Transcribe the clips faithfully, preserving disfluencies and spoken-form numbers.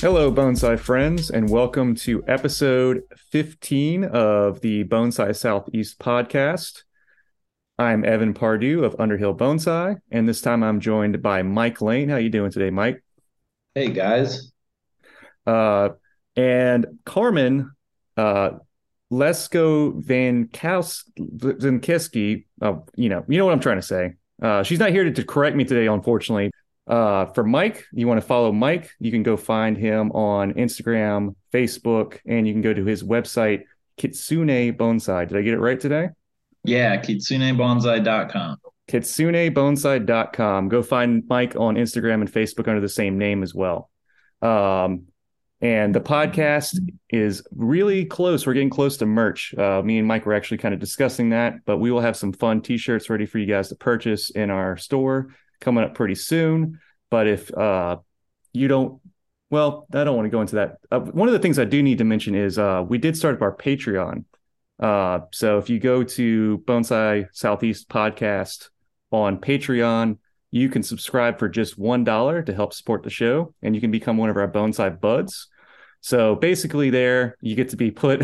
Hello, Bonsai friends, and welcome to episode fifteen of the Bonsai Southeast podcast. I'm Evan Pardue of Underhill Bonsai, and this time I'm joined by Mike Lane. How you doing today, Mike? Hey, guys. Uh, and Carmen uh, Lesko Vankowski, uh, you know, you know what I'm trying to say. Uh, she's not here to, to correct me today, unfortunately. Uh, for Mike, you want to follow Mike, you can go find him on Instagram, Facebook, and you can go to his website, Kitsune Bonsai. Did I get it right today? Yeah, kitsune bonsai dot com. kitsune bonsai dot com. Go find Mike on Instagram and Facebook under the same name as well. Um, and the podcast is really close. We're getting close to merch. Uh, me and Mike were actually kind of discussing that, but we will have some fun t-shirts ready for you guys to purchase in our store coming up pretty soon. But if uh, you don't, well, I don't want to go into that. Uh, one of the things I do need to mention is uh, we did start up our Patreon. Uh, so if you go to Bonsai Southeast Podcast on Patreon, you can subscribe for just one dollar to help support the show, and you can become one of our Bonsai buds. So basically there, you get to be put...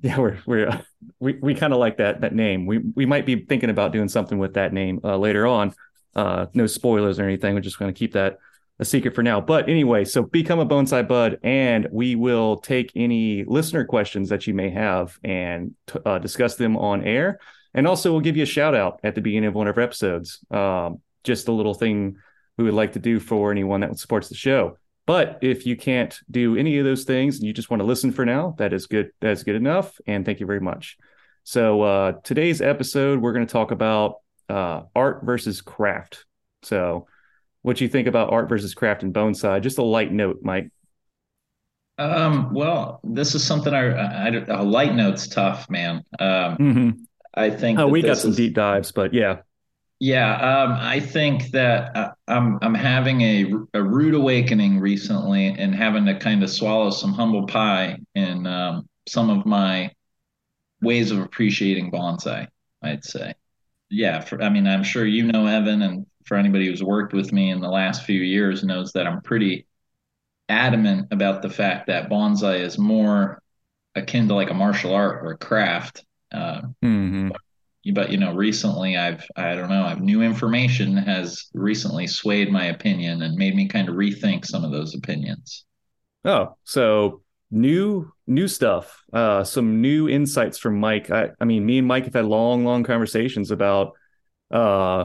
Yeah, we're, we're, we we kind of like that that name. We we might be thinking about doing something with that name uh, later on. Uh, no spoilers or anything. We're just going to keep that a secret for now. But anyway, so become a Bonsai Bud, and we will take any listener questions that you may have and t- uh, discuss them on air. And also, we'll give you a shout out at the beginning of one of our episodes. Um, just a little thing we would like to do for anyone that supports the show. But if you can't do any of those things and you just want to listen for now, that is good. That's good enough. And thank you very much. So uh, today's episode, we're going to talk about Uh, art versus craft. So what do you think about art versus craft and bonsai? Just a light note, Mike. Um, well, this is something I, I, I a light note's tough, man. Um, mm-hmm. I think oh, we got some is, deep dives, but yeah. Yeah. Um, I think that I, I'm, I'm having a, a rude awakening recently and having to kind of swallow some humble pie in um, some of my ways of appreciating bonsai, I'd say. Yeah, for, I mean, I'm sure you know, Evan, and for anybody who's worked with me in the last few years knows that I'm pretty adamant about the fact that bonsai is more akin to like a martial art or a craft. Uh, mm-hmm. but, but, you know, recently I've, I don't know, I've new information has recently swayed my opinion and made me kind of rethink some of those opinions. Oh, so new new stuff, uh some new insights from Mike. I, I mean, me and Mike have had long long conversations about uh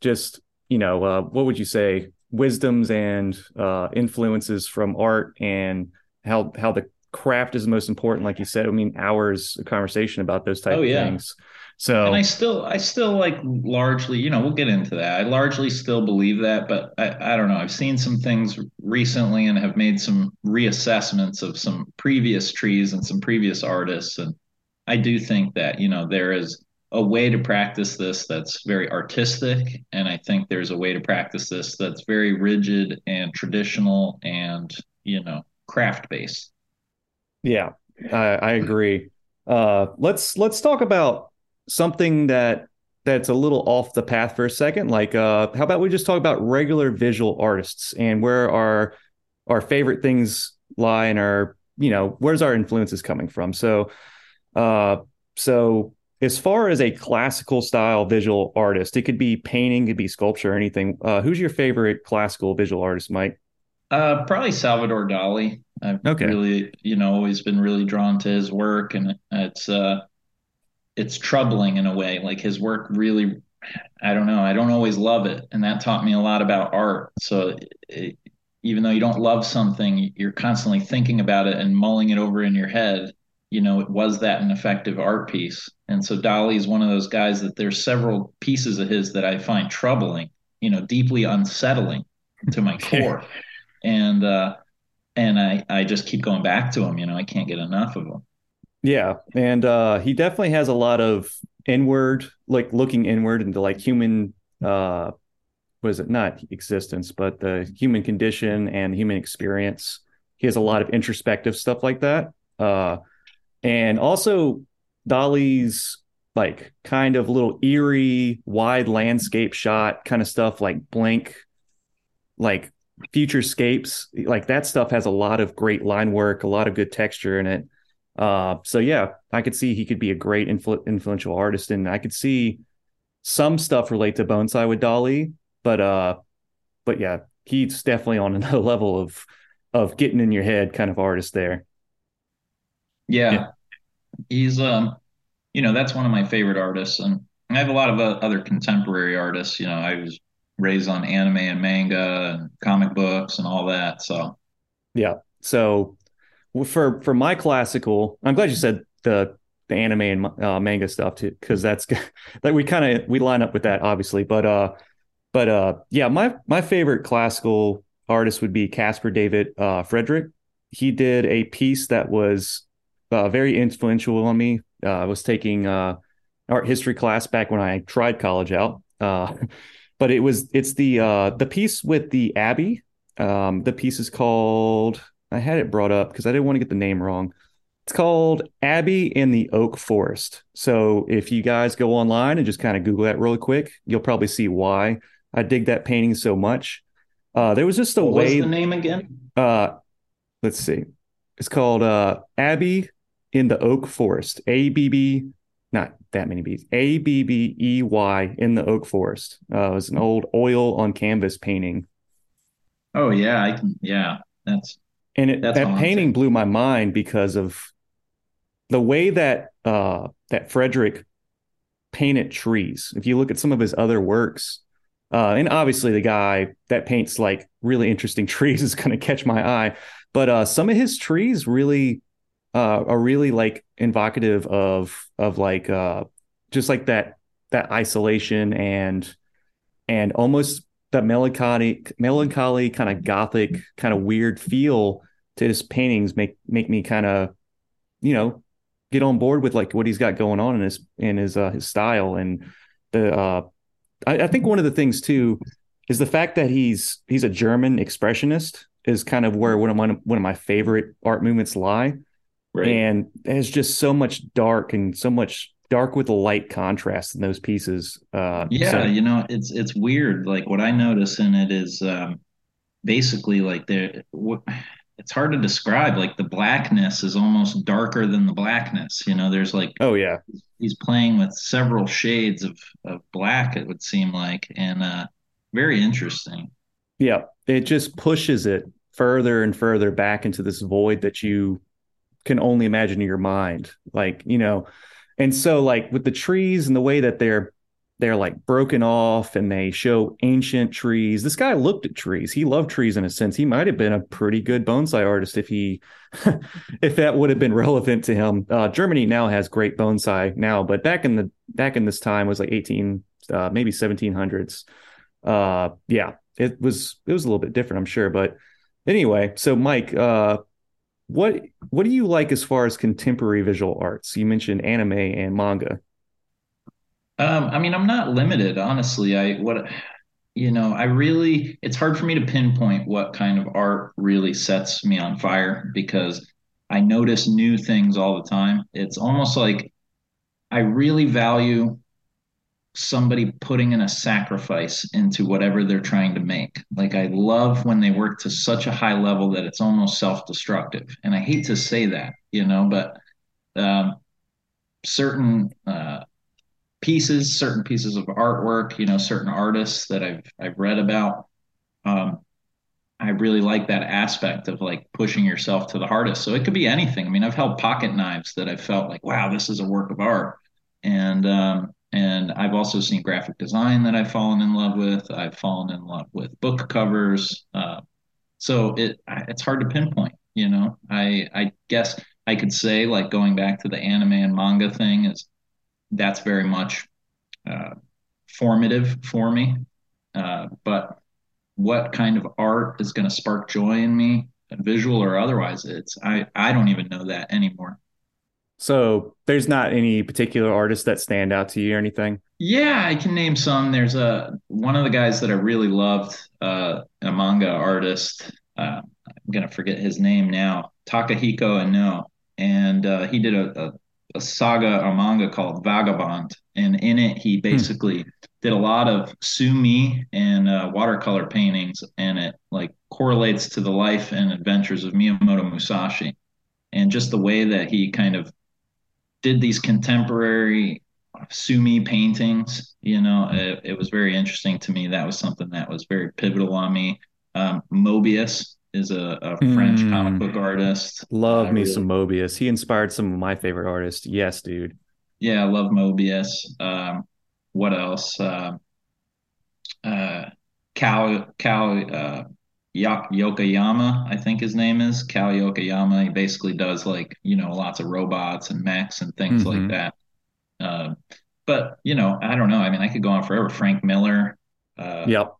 just you know uh what would you say, wisdoms and uh influences from art, and how how the craft is the most important, like you said. I mean, hours of conversation about those type oh, of yeah. things. So and I still I still like largely, you know, we'll get into that. I largely still believe that, but I, I don't know. I've seen some things recently and have made some reassessments of some previous trees and some previous artists. And I do think that, you know, there is a way to practice this that's very artistic. And I think there's a way to practice this that's very rigid and traditional and, you know, craft based. Yeah, I, I agree. Uh, let's let's talk about something that that's a little off the path for a second. Like, uh, how about we just talk about regular visual artists and where our our favorite things lie and our, you know, where's our influences coming from? So, uh, so as far as a classical style visual artist, it could be painting, it could be sculpture, or anything. Uh, who's your favorite classical visual artist, Mike? Uh, probably Salvador Dali. I've okay. really, you know, always been really drawn to his work, and it's uh, it's troubling in a way. Like his work really, I don't know, I don't always love it, and that taught me a lot about art. So it, even though you don't love something, you're constantly thinking about it and mulling it over in your head. You know, it was that an effective art piece? And so Dali is one of those guys that there's several pieces of his that I find troubling, you know, deeply unsettling to my core, and. uh And I, I just keep going back to him. You know, I can't get enough of him. Yeah. And uh, he definitely has a lot of inward, like looking inward into like human, uh, what is it? Not existence, but the human condition and human experience. He has a lot of introspective stuff like that. Uh, and also Dali's like kind of little eerie, wide landscape shot kind of stuff, like blank, like Futurescapes, like that stuff has a lot of great line work, a lot of good texture in it. Uh, so yeah, I could see he could be a great influ- influential artist, and I could see some stuff relate to bonsai with Dali, but uh, but yeah, he's definitely on another level of of getting in your head kind of artist there. Yeah, yeah. He's um, you know, that's one of my favorite artists, and I have a lot of uh, other contemporary artists. You know, I was raised on anime and manga and comic books and all that. So, yeah. So for, for my classical, I'm glad you said the, the anime and uh, manga stuff too, cause that's that we kind of, we line up with that obviously, but, uh, but, uh, yeah, my, my favorite classical artist would be Caspar David uh, Frederick. He did a piece that was uh, very influential on me. Uh, I was taking uh art history class back when I tried college out. Uh, But it was it's the uh, the piece with the Abbey. Um, the piece is called, I had it brought up because I didn't want to get the name wrong. It's called Abbey in the Oak Forest. So if you guys go online and just kind of Google that really quick, you'll probably see why I dig that painting so much. Uh, there was just a what way. What's the name again? Uh, let's see. It's called uh, Abbey in the Oak Forest. A B B. Not that many B's. A B B E Y in the Oak Forest. Uh, it was an old oil on canvas painting. Oh yeah, I can, yeah, that's and it, that's that painting blew my mind because of the way that uh, that Frederick painted trees. If you look at some of his other works, uh, and obviously the guy that paints like really interesting trees is going to catch my eye, but uh, some of his trees really. Uh, are really like evocative of of like uh, just like that that isolation and and almost that melancholy melancholy kind of gothic kind of weird feel to his paintings make make me kind of, you know, get on board with like what he's got going on in his in his uh, his style. And the uh, I, I think one of the things too is the fact that he's he's a German expressionist is kind of where one of my one of my favorite art movements lie. Right. And there's just so much dark and so much dark with light contrast in those pieces. Uh, yeah, so. You know, it's it's weird. Like what I notice in it is um, basically like there. It's hard to describe. Like the blackness is almost darker than the blackness. You know, there's like oh yeah, he's playing with several shades of of black. It would seem like, and uh, very interesting. Yeah, it just pushes it further and further back into this void that you. Can only imagine in your mind, like, you know, and so like with the trees and the way that they're they're like broken off and they show ancient trees. This guy looked at trees. He loved trees in a sense. He might have been a pretty good bonsai artist if he if that would have been relevant to him. Uh, Germany now has great bonsai now, but back in the back in this time was like eighteen, uh, maybe seventeen hundreds. Uh, yeah, it was it was a little bit different, I'm sure. But anyway, so Mike. Uh, What what do you like as far as contemporary visual arts? You mentioned anime and manga. Um, I mean, I'm not limited, honestly. I what you know, I really it's hard for me to pinpoint what kind of art really sets me on fire because I notice new things all the time. It's almost like I really value somebody putting in a sacrifice into whatever they're trying to make. Like I love when they work to such a high level that it's almost self-destructive. And I hate to say that, you know, but um, certain uh, pieces, certain pieces of artwork, you know, certain artists that I've, I've read about. Um, I really like that aspect of like pushing yourself to the hardest. So it could be anything. I mean, I've held pocket knives that I felt like, wow, this is a work of art. And, um, And I've also seen graphic design that I've fallen in love with. I've fallen in love with book covers. Uh, so it it's hard to pinpoint, you know. I I guess I could say, like, going back to the anime and manga thing, is that's very much uh, formative for me. Uh, but what kind of art is going to spark joy in me, visual or otherwise, it's I, I don't even know that anymore. So there's not any particular artists that stand out to you or anything? Yeah, I can name some. There's a one of the guys that I really loved, uh, a manga artist. Uh, I'm going to forget his name now. Takehiko Inoue. And uh, he did a, a, a saga, a manga called Vagabond. And in it, he basically hmm. did a lot of sumi and uh, watercolor paintings, and it like correlates to the life and adventures of Miyamoto Musashi, and just the way that he kind of did these contemporary sumi paintings. You know, it, it was very interesting to me. That was something that was very pivotal on me. Um, Mobius is a, a French mm. comic book artist. Love I me really... some Mobius. He inspired some of my favorite artists. Yes, dude. Yeah, I love Mobius. Um, what else? Uh, uh, Cal Cal uh, Yokoyama, I think his name is Cal Yokoyama. He basically does like you know lots of robots and mechs and things mm-hmm. like that. Uh, but you know, I don't know. I mean, I could go on forever. Frank Miller. Uh, yep,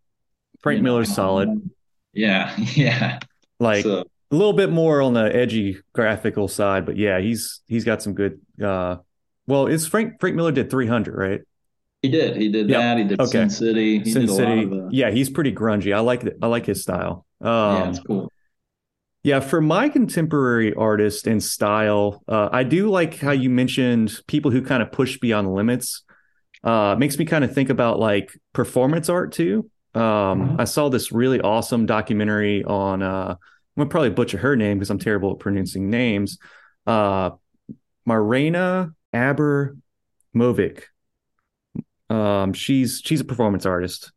Frank Miller's know, solid. Yeah, yeah. Like so. A little bit more on the edgy graphical side, but yeah, he's he's got some good. Uh, Well, is Frank Frank Miller did three hundred, right? He did. He did yep. that. He did okay. Sin City. He Sin did a City. Lot of the... Yeah, he's pretty grungy. I like the, I like his style. Um, yeah, it's cool. Yeah, for my contemporary artist and style, uh, I do like how you mentioned people who kind of push beyond limits. Uh, makes me kind of think about like performance art too. Um, mm-hmm. I saw this really awesome documentary on. Uh, I'm gonna probably butcher her name because I'm terrible at pronouncing names. Uh, Marina Abramović. Um, she's she's a performance artist.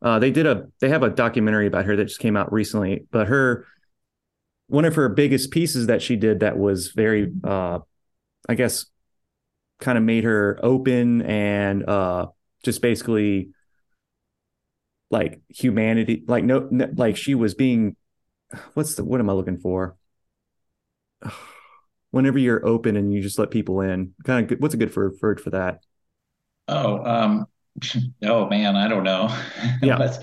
Uh, they did a they have a documentary about her that just came out recently. But her one of her biggest pieces that she did that was very, uh, I guess, kind of made her open and uh, just basically like humanity. Like no, no, like she was being. What's the what am I looking for? Whenever you're open and you just let people in, kind of good, what's a good word for, for that? Oh, um, oh man, I don't know. Yeah,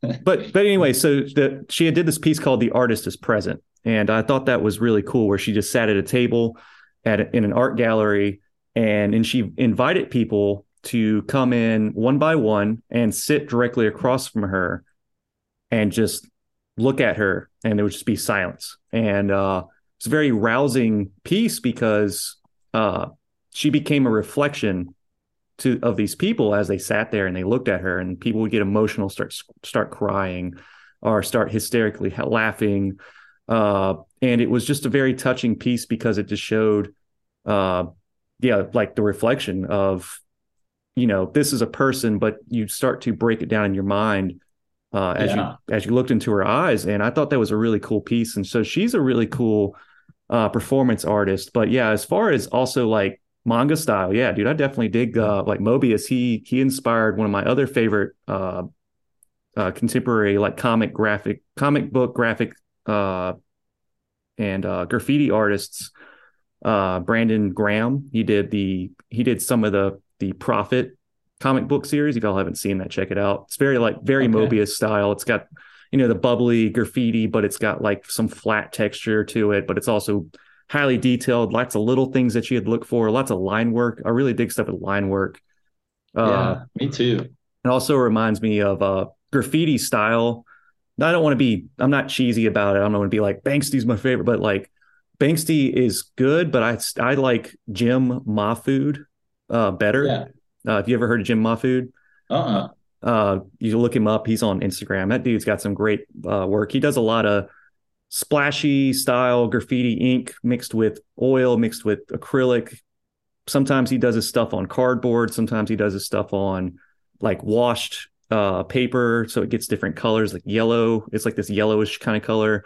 but but anyway, so the, she did this piece called "The Artist Is Present," and I thought that was really cool, where she just sat at a table at a, in an art gallery, and and she invited people to come in one by one and sit directly across from her, and just look at her, and there would just be silence, and. uh It's a very rousing piece because uh, she became a reflection to of these people as they sat there and they looked at her, and people would get emotional, start start crying or start hysterically laughing. Uh, and it was just a very touching piece because it just showed, uh, yeah, like the reflection of, you know, this is a person, but you start to break it down in your mind. Uh, as yeah. you as you looked into her eyes, and I thought that was a really cool piece. And so she's a really cool uh, performance artist. But yeah, as far as also like manga style, yeah, dude, I definitely dig uh, like Mobius. He he inspired one of my other favorite uh, uh, contemporary like comic graphic, comic book graphic, uh, and uh, graffiti artists. Uh, Brandon Graham. He did the he did some of the the Prophet comic book series. If y'all haven't seen that, check it out. It's very like very okay. Mobius style. It's got, you know, the bubbly graffiti, but it's got like some flat texture to it, but it's also highly detailed, lots of little things that you'd look for, lots of line work. I really dig stuff with line work. Yeah, uh, me too. It also reminds me of uh graffiti style. I don't want to be I'm not cheesy about it. I don't want to be like Banksy's my favorite, but like Banksy is good, but I I like Jim Mahfood uh better. Yeah. Uh, have you ever heard of Jim Mahfood? Uh-uh. Uh, you look him up. He's on Instagram. That dude's got some great uh, work. He does a lot of splashy style graffiti ink mixed with oil, mixed with acrylic. Sometimes he does his stuff on cardboard. Sometimes he does his stuff on like washed uh, paper. So it gets different colors, like yellow. It's like this yellowish kind of color.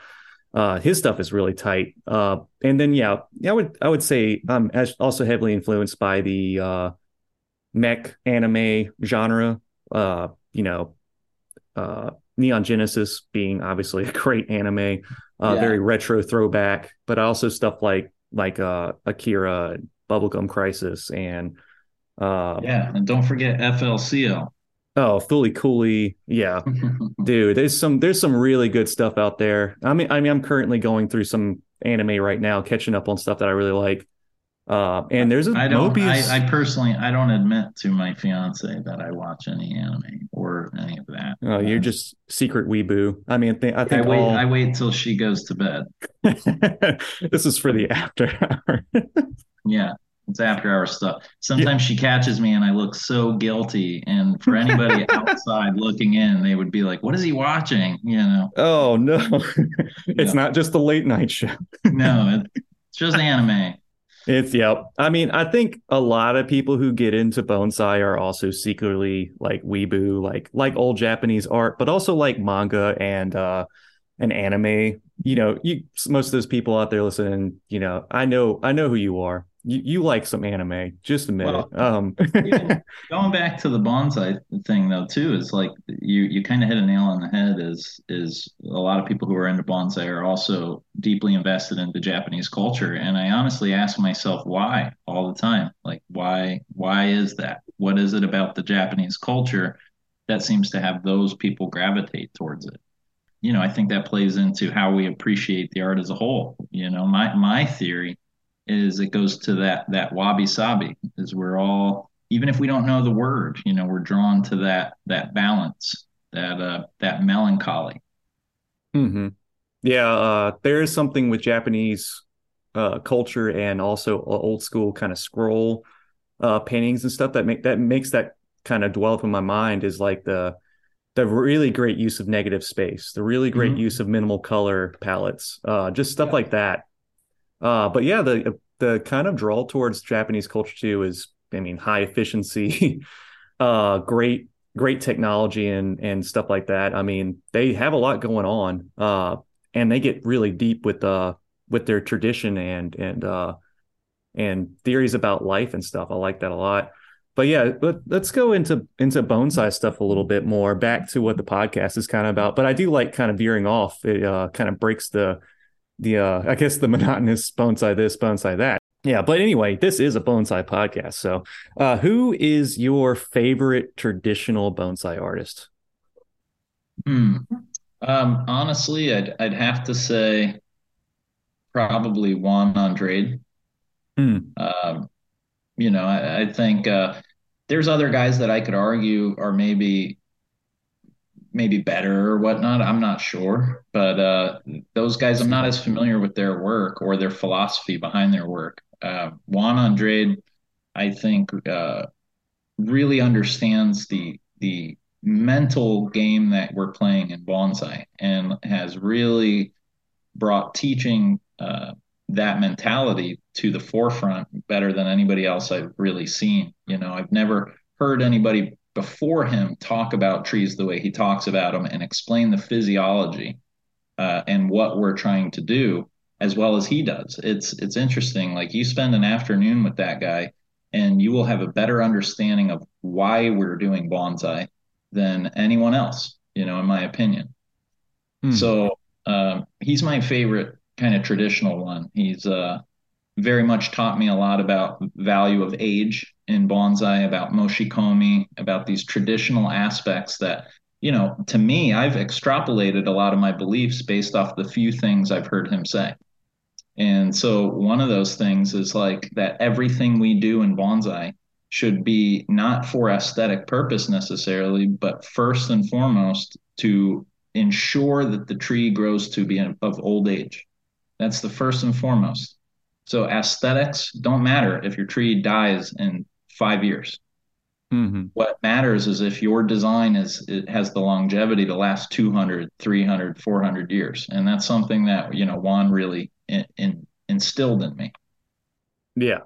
Uh, his stuff is really tight. Uh, and then, yeah, I would, I would say I'm also heavily influenced by the... Uh, mech anime genre, uh you know uh Neon Genesis being obviously a great anime, uh yeah. very retro throwback, but also stuff like like uh Akira, Bubblegum Crisis, and uh yeah and don't forget F L C L. Oh, Fooly Cooly. Yeah. Dude, there's some there's some really good stuff out there. I mean I mean I'm currently going through some anime right now, catching up on stuff that I really like. Uh, and there's a I don't, Mobius. I, I personally, I don't admit to my fiance that I watch any anime or any of that. Oh, you're um, just secret weeboo. I mean, th- I think I wait, all... I wait till she goes to bed. This is for the after hour. Yeah, It's after hour stuff. Sometimes yeah. she catches me and I look so guilty. And for anybody outside looking in, they would be like, what is he watching? You know? Oh, no. It's yeah. not just the late night show. No, it's just anime. It's, yep. I mean, I think a lot of people who get into bonsai are also secretly like weeboo, like like old Japanese art, but also like manga and uh, and anime. You know, you most of those people out there listening, you know, I know I know who you are. You, you like some anime, just admit well, it. Um, going back to the bonsai thing, though, too, is like you, you kind of hit a nail on the head. Is is a lot of people who are into bonsai are also deeply invested in the Japanese culture, and I honestly ask myself why all the time. Like, why why is that? What is it about the Japanese culture that seems to have those people gravitate towards it? You know, I think that plays into how we appreciate the art as a whole. You know, my my theory. Is it goes to that that wabi sabi is we're all, even if we don't know the word, you know, we're drawn to that that balance, that uh that melancholy. Mm-hmm. Yeah, uh there is something with Japanese uh culture and also old school kind of scroll uh paintings and stuff that make that makes that kind of dwell up in my mind, is like the the really great use of negative space, the really great mm-hmm. use of minimal color palettes, uh just stuff yeah. like that. Uh, but yeah, the the kind of draw towards Japanese culture too is, I mean, high efficiency, uh, great great technology and and stuff like that. I mean, they have a lot going on, uh, and they get really deep with uh with their tradition and and uh, and theories about life and stuff. I like that a lot. But yeah, but let's go into into bonsai stuff a little bit more. Back to what the podcast is kind of about. But I do like kind of veering off. It uh, kind of breaks the. The uh, I guess the monotonous bonsai this, bonsai that. Yeah, but anyway, this is a bonsai podcast. So uh, who is your favorite traditional bonsai artist? Hmm. Um, honestly, I'd I'd have to say probably Juan Andrade. Hmm. Um, you know, I, I think uh, there's other guys that I could argue are maybe maybe better or whatnot. I'm not sure, but uh, those guys, I'm not as familiar with their work or their philosophy behind their work. Uh, Juan Andrade, I think, uh, really understands the the mental game that we're playing in bonsai and has really brought teaching uh, that mentality to the forefront better than anybody else I've really seen. You know, I've never heard anybody before him talk about trees the way he talks about them and explain the physiology uh, and what we're trying to do as well as he does. It's it's interesting. Like, you spend an afternoon with that guy and you will have a better understanding of why we're doing bonsai than anyone else, you know, in my opinion. Hmm. So um, he's my favorite kind of traditional one. He's uh, very much taught me a lot about value of age in bonsai, about moshikomi, about these traditional aspects that, you know, to me, I've extrapolated a lot of my beliefs based off the few things I've heard him say. And so one of those things is like that everything we do in bonsai should be not for aesthetic purpose necessarily, but first and foremost to ensure that the tree grows to be of old age. That's the first and foremost. So aesthetics don't matter if your tree dies in five years. Mm-hmm. What matters is if your design is it has the longevity to last two hundred, three hundred, four hundred years. And that's something that, you know, Juan really in, in, instilled in me. Yeah,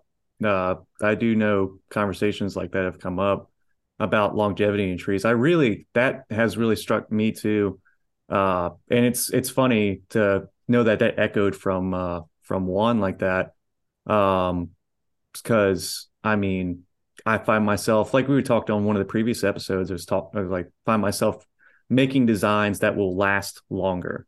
uh, I do know conversations like that have come up about longevity in trees. I really that has really struck me, too. Uh, and it's it's funny to know that that echoed from uh, from Juan like that. Um, because I mean, I find myself, like we talked on one of the previous episodes, I was talking, I was like, find myself making designs that will last longer,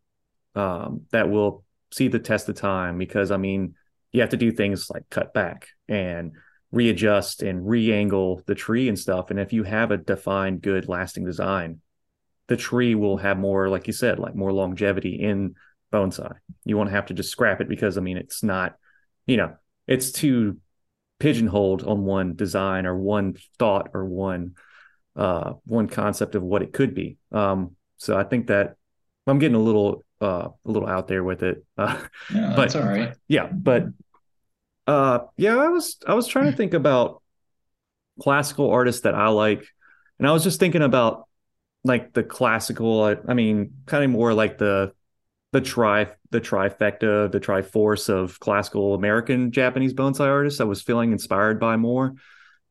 um, that will see the test of time. Because I mean, you have to do things like cut back and readjust and re-angle the tree and stuff. And if you have a defined, good, lasting design, the tree will have more, like you said, like more longevity in bonsai. You won't have to just scrap it because, I mean, it's not, you know, it's too pigeonholed on one design or one thought or one uh one concept of what it could be. Um so I think that I'm getting a little uh a little out there with it. Uh no, but that's all right. Yeah, but Uh, yeah, I was I was trying to think about classical artists that I like, and I was just thinking about like the classical. I, I mean, kind of more like the the tri the trifecta, the triforce of classical American Japanese bonsai artists. I was feeling inspired by more,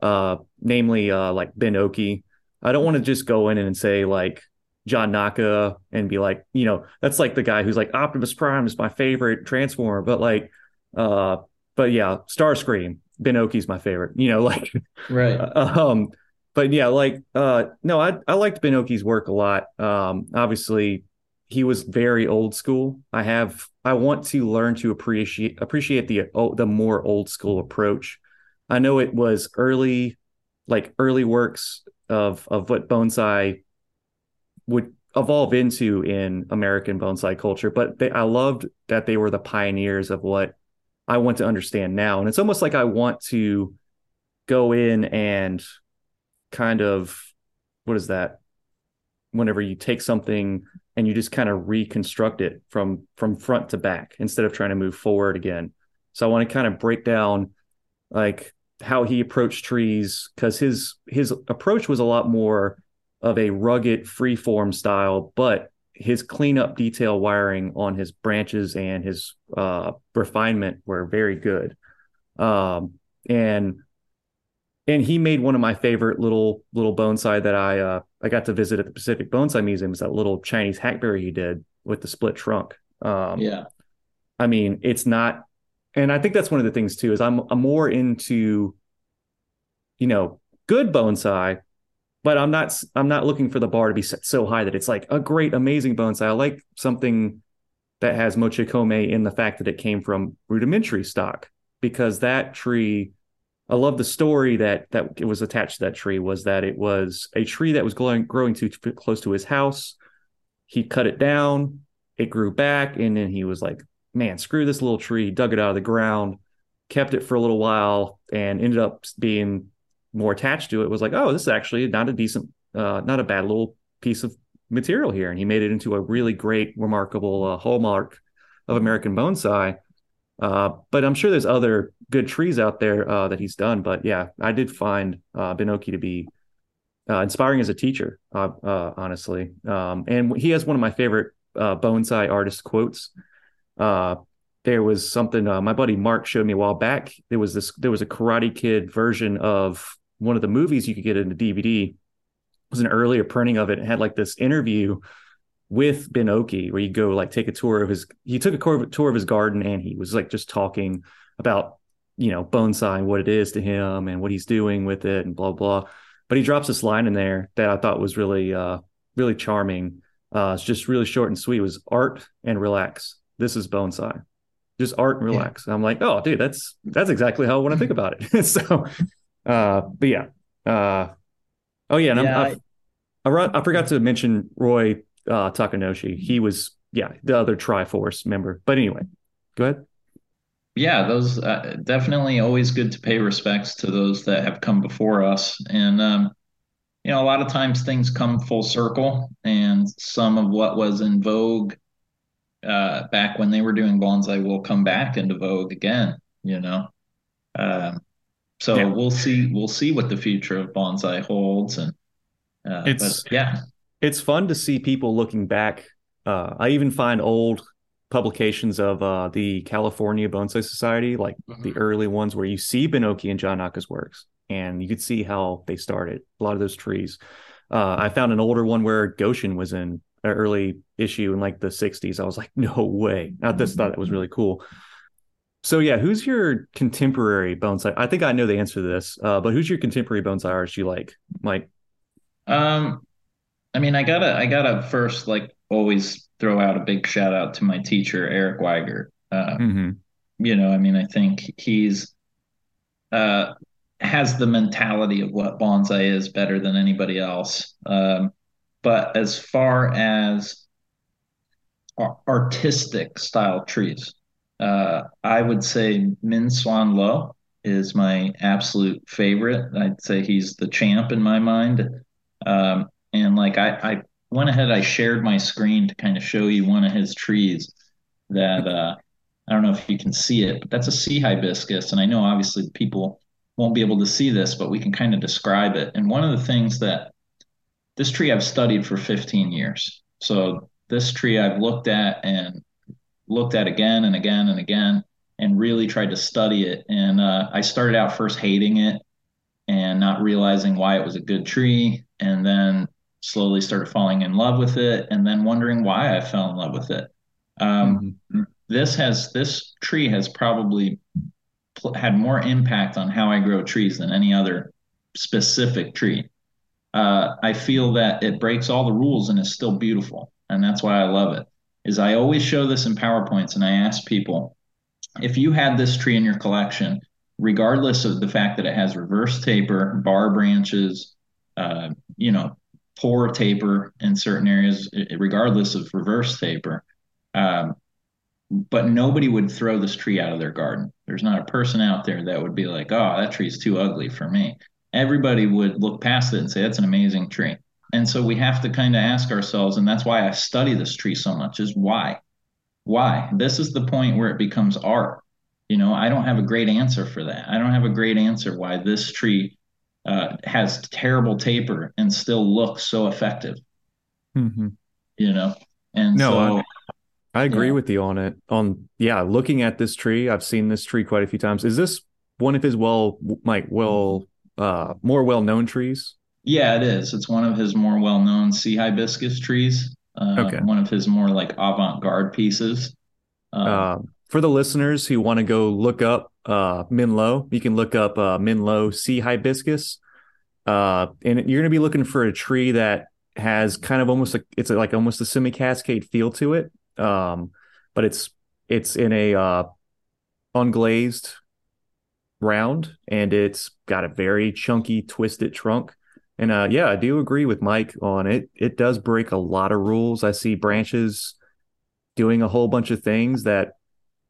uh, namely uh, like Ben Oki. I don't want to just go in and say like John Naka and be like, you know, that's like the guy who's like Optimus Prime is my favorite Transformer, but like, uh, but yeah, Starscream, Ben Oki's my favorite, you know, like, right. Um, but yeah, like, uh, no, I, I liked Ben Oki's work a lot. Um, obviously he was very old school. I have, I want to learn to appreciate, appreciate the, the more old school approach. I know it was early, like early works of, of what bonsai would evolve into in American bonsai culture, but they, I loved that they were the pioneers of what I want to understand now. And it's almost like I want to go in and kind of, what is that? Whenever you take something and you just kind of reconstruct it from, from front to back instead of trying to move forward again. So I want to kind of break down like how he approached trees, because his, his approach was a lot more of a rugged freeform style, but his cleanup detail wiring on his branches and his uh, refinement were very good. Um, and and he made one of my favorite little little bonsai that I uh, I got to visit at the Pacific Bonsai Museum, is that little Chinese hackberry he did with the split trunk. Um, yeah, I mean, it's not, and I think that's one of the things too, is I'm, I'm more into, you know, good bonsai, but I'm not I'm not looking for the bar to be set so high that it's like a great, amazing bonsai. I like something that has Mochikome in the fact that it came from rudimentary stock, because that tree, I love the story that that it was attached to that tree, was that it was a tree that was growing, growing too close to his house. He cut it down, it grew back, and then he was like, man, screw this little tree. He dug it out of the ground, kept it for a little while, and ended up being more attached to it, was like, oh, this is actually not a decent, uh, not a bad little piece of material here. And he made it into a really great, remarkable uh, hallmark of American bonsai. Uh, but I'm sure there's other good trees out there uh, that he's done. But yeah, I did find uh, Ben Oki to be uh, inspiring as a teacher, uh, uh, honestly. Um, and he has one of my favorite uh, bonsai artist quotes. Uh, there was something uh, my buddy Mark showed me a while back. There was this, there was a Karate Kid version of one of the movies you could get in the D V D. It was an earlier printing of it. It had like this interview with Ben Oki where you go like take a tour of his, he took a tour of his garden, and he was like just talking about, you know, bonsai and what it is to him and what he's doing with it and blah, blah. But he drops this line in there that I thought was really, uh, really charming. Uh, it's just really short and sweet. It was art and relax. This is bonsai. Just art and relax. Yeah. And I'm like, oh, dude, that's, that's exactly how I want to think about it. So, Uh, but yeah, uh, oh yeah, and yeah, I, I I forgot to mention Roy uh, Takanoshi. He was yeah the other Triforce member. But anyway, go ahead. Yeah, those uh, definitely always good to pay respects to those that have come before us, and um, you know, a lot of times things come full circle, and some of what was in vogue uh, back when they were doing bonsai will come back into vogue again. You know. Um, So yeah. we'll see. We'll see what the future of bonsai holds, and uh, it's but, yeah, it's fun to see people looking back. Uh, I even find old publications of uh, the California Bonsai Society, like mm-hmm. the early ones, where you see Ben Oki and John Naka's works, and you could see how they started. A lot of those trees. Uh, I found an older one where Goshen was in an early issue in like the sixties. I was like, no way! I just thought that was really cool. So yeah, who's your contemporary bonsai? I think I know the answer to this, uh, but who's your contemporary bonsai artist you like, Mike? Um, I mean, I gotta, I gotta first like always throw out a big shout out to my teacher Eric Weiger. Uh, mm-hmm. You know, I mean, I think he's uh, has the mentality of what bonsai is better than anybody else. Um, but as far as artistic style trees. Uh, I would say Min Hsuan Lo is my absolute favorite. I'd say he's the champ in my mind. Um, and like I, I went ahead, I shared my screen to kind of show you one of his trees that uh, I don't know if you can see it, but that's a sea hibiscus. And I know obviously people won't be able to see this, but we can kind of describe it. And one of the things that this tree I've studied for fifteen years. So this tree I've looked at and looked at again and again and again, and really tried to study it. And uh, I started out first hating it and not realizing why it was a good tree. And then slowly started falling in love with it, and then wondering why I fell in love with it. Um, mm-hmm. This has, this tree has probably pl- had more impact on how I grow trees than any other specific tree. Uh, I feel that it breaks all the rules and is still beautiful. And that's why I love it. Is I always show this in PowerPoints, and I ask people, if you had this tree in your collection, regardless of the fact that it has reverse taper, bar branches, uh, you know, poor taper in certain areas, regardless of reverse taper, um, but nobody would throw this tree out of their garden. There's not a person out there that would be like, oh, that tree's too ugly for me. Everybody would look past it and say, that's an amazing tree. And so we have to kind of ask ourselves, and that's why I study this tree so much, is why? Why? This is the point where it becomes art. You know, I don't have a great answer for that. I don't have a great answer why this tree uh, has terrible taper and still looks so effective. Mm-hmm. You know, and no, so I, I agree yeah. with you on it. On yeah, looking at this tree, I've seen this tree quite a few times. Is this one of his well, Mike, well, uh, more well-known trees? Yeah, it is. It's one of his more well-known sea hibiscus trees. Uh, okay. One of his more like avant-garde pieces. Uh, uh, for the listeners who want to go look up uh, Min Lo, you can look up uh, Min Lo sea hibiscus. Uh, and you're going to be looking for a tree that has kind of almost a, it's like almost a semi-cascade feel to it. Um, but it's it's in a uh, unglazed round, and it's got a very chunky, twisted trunk. And uh, yeah, I do agree with Mike on it. It does break a lot of rules. I see branches doing a whole bunch of things that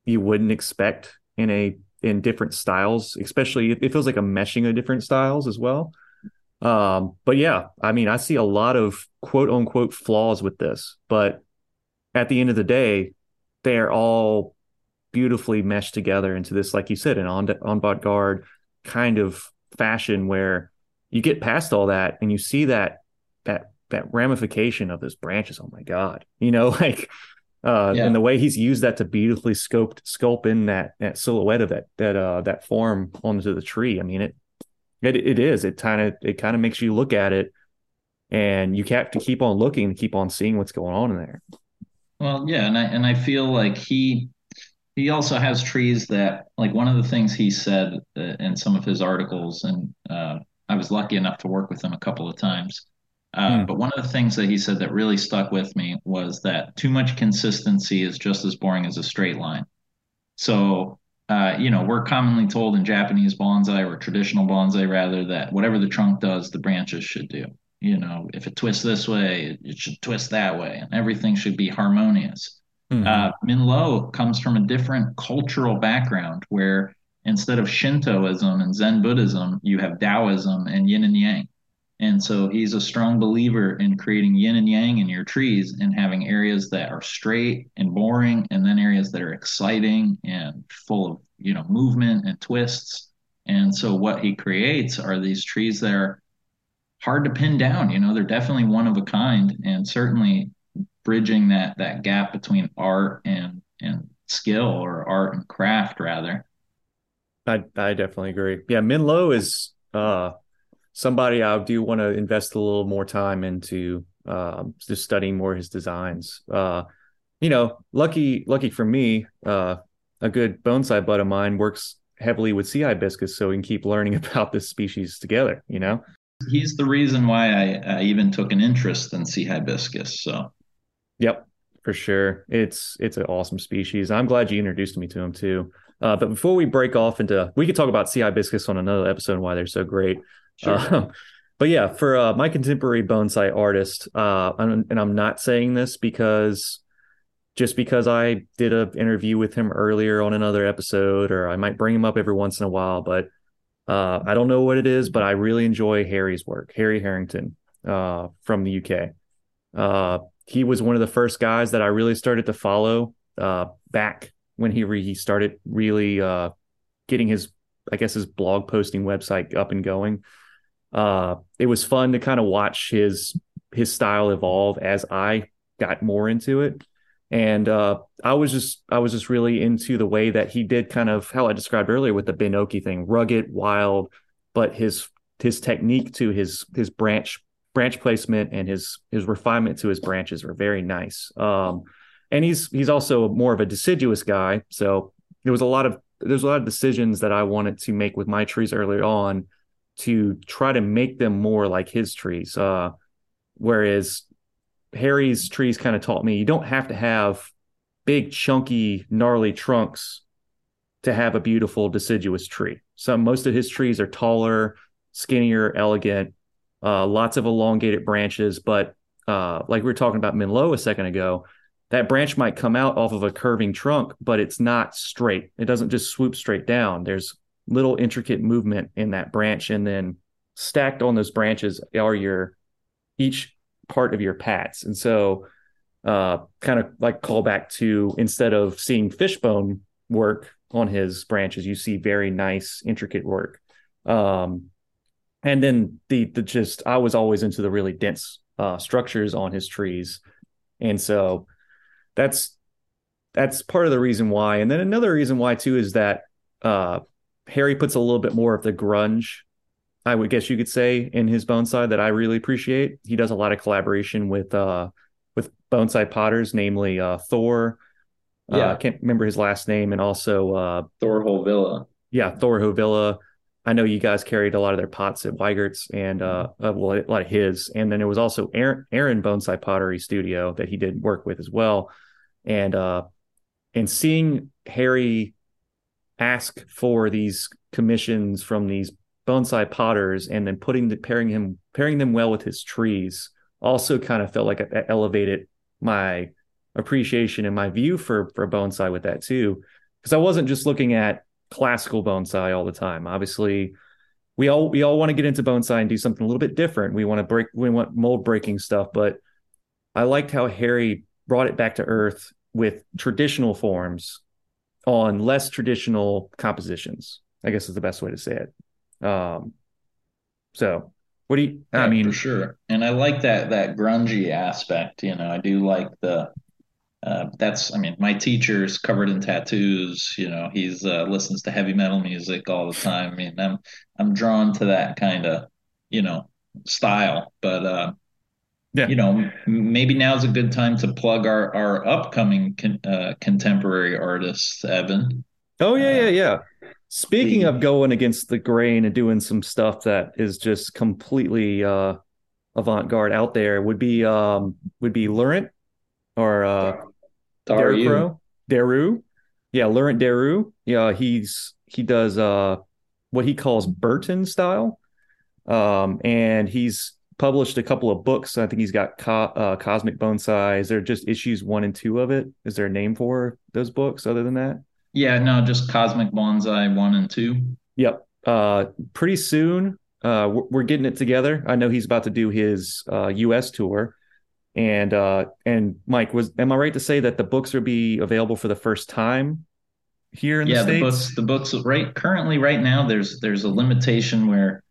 you wouldn't expect in a in different styles, especially it feels like a meshing of different styles as well. Um, but yeah, I mean, I see a lot of quote unquote flaws with this, but at the end of the day, they're all beautifully meshed together into this, like you said, an avant-garde kind of fashion where you get past all that and you see that that that ramification of those branches. Oh my God. You know, like uh yeah. and the way he's used that to beautifully sculpt sculpt in that that silhouette of that that uh that form onto the tree. I mean it it it is. It kind of it kind of makes you look at it, and you have to keep on looking and keep on seeing what's going on in there. Well, yeah, and I and I feel like he he also has trees that, like, one of the things he said in some of his articles, and uh I was lucky enough to work with him a couple of times. Um, hmm. But one of the things that he said that really stuck with me was that too much consistency is just as boring as a straight line. So, uh, you know, we're commonly told in Japanese bonsai, or traditional bonsai rather, that whatever the trunk does, the branches should do. You know, if it twists this way, it, it should twist that way, and everything should be harmonious. Hmm. Uh, Min Lo comes from a different cultural background where, instead of Shintoism and Zen Buddhism, you have Taoism and yin and yang. And so he's a strong believer in creating yin and yang in your trees, and having areas that are straight and boring, and then areas that are exciting and full of, you know, movement and twists. And so what he creates are these trees that are hard to pin down. You know, they're definitely one of a kind, and certainly bridging that that gap between art and and skill, or art and craft rather. I, I definitely agree. Yeah, Min Lo is uh, somebody I do want to invest a little more time into, uh, just studying more his designs. Uh, you know, lucky lucky for me, uh, a good bonsai bud of mine works heavily with sea hibiscus, so we can keep learning about this species together, you know? He's the reason why I, I even took an interest in sea hibiscus. So, yep, for sure. It's, it's an awesome species. I'm glad you introduced me to him, too. Uh, but before we break off into, we could talk about sea hibiscus on another episode and why they're so great. Sure. Uh, but yeah, for uh, my contemporary bonsai artist, uh, I'm, and I'm not saying this because just because I did an interview with him earlier on another episode, or I might bring him up every once in a while, but uh, I don't know what it is, but I really enjoy Harry's work, Harry Harrington uh, from the U K. Uh, he was one of the first guys that I really started to follow uh, back when he, re- he started really uh, getting his, I guess, his blog posting website up and going. Uh, it was fun to kind of watch his his style evolve as I got more into it. And uh, I was just I was just really into the way that he did kind of how I described earlier with the Ben Oki thing, rugged, wild, but his his technique to his his branch branch placement and his his refinement to his branches were very nice. Um, and he's he's also more of a deciduous guy, so there was a lot of there's a lot of decisions that I wanted to make with my trees earlier on to try to make them more like his trees, uh, whereas Harry's trees kind of taught me you don't have to have big, chunky, gnarly trunks to have a beautiful deciduous tree. So most of his trees are taller, skinnier, elegant, uh, lots of elongated branches. But uh, like we were talking about Min Lo a second ago, that branch might come out off of a curving trunk, but it's not straight. It doesn't just swoop straight down. There's little intricate movement in that branch. And then stacked on those branches are your each part of your pats. And so uh kind of like call back to, instead of seeing fishbone work on his branches, you see very nice intricate work. Um and then the the just I was always into the really dense uh structures on his trees. And so that's that's part of the reason why. And then another reason why too is that uh Harry puts a little bit more of the grunge, I would guess you could say, in his bonsai that I really appreciate. He does a lot of collaboration with uh, with bonsai potters, namely uh, Thor. I yeah. uh, can't remember his last name. And also uh, Thor Hovilla. Yeah, Thor Hovilla. I know you guys carried a lot of their pots at Weigert's and uh, uh, well, a lot of his. And then it was also Aaron, Aaron Bonsai Pottery Studio that he did work with as well. And uh, and seeing Harry ask for these commissions from these bonsai potters and then putting the pairing him pairing them well with his trees also kind of felt like it elevated my appreciation and my view for for bonsai with that too, because I wasn't just looking at classical bonsai all the time. Obviously we all we all want to get into bonsai and do something a little bit different. We want to break we want mold breaking stuff, but I liked how Harry brought it back to earth with traditional forms on less traditional compositions, I guess is the best way to say it. Um, so what do you, I yeah, mean, for sure. And I like that, that grungy aspect, you know, I do like the, uh, that's, I mean, my teacher's covered in tattoos, you know, he's, uh, listens to heavy metal music all the time. I mean, I'm, I'm drawn to that kind of, you know, style, but, uh, yeah. you know, maybe now's a good time to plug our, our upcoming, con- uh, contemporary artists, Evan. Oh yeah. Uh, yeah. Yeah. Speaking of going against the grain and doing some stuff that is just completely uh, avant-garde out there, would be um, would be Laurent or uh, Daru. Daru, yeah, Laurent Daru. Yeah, he's he does uh, what he calls Burton style, um, and he's published a couple of books. I think he's got co- uh, Cosmic Bonsai. Is there just issues one and two of it? Is there a name for those books other than that? Yeah, no, just Cosmic Bonsai one and two. Yep. Uh, pretty soon, uh, we're, we're getting it together. I know he's about to do his uh, U S tour, and uh, and Mike, was am I right to say that the books will be available for the first time here in yeah, the States? Yeah, the books. The books right currently, right now, there's there's a limitation where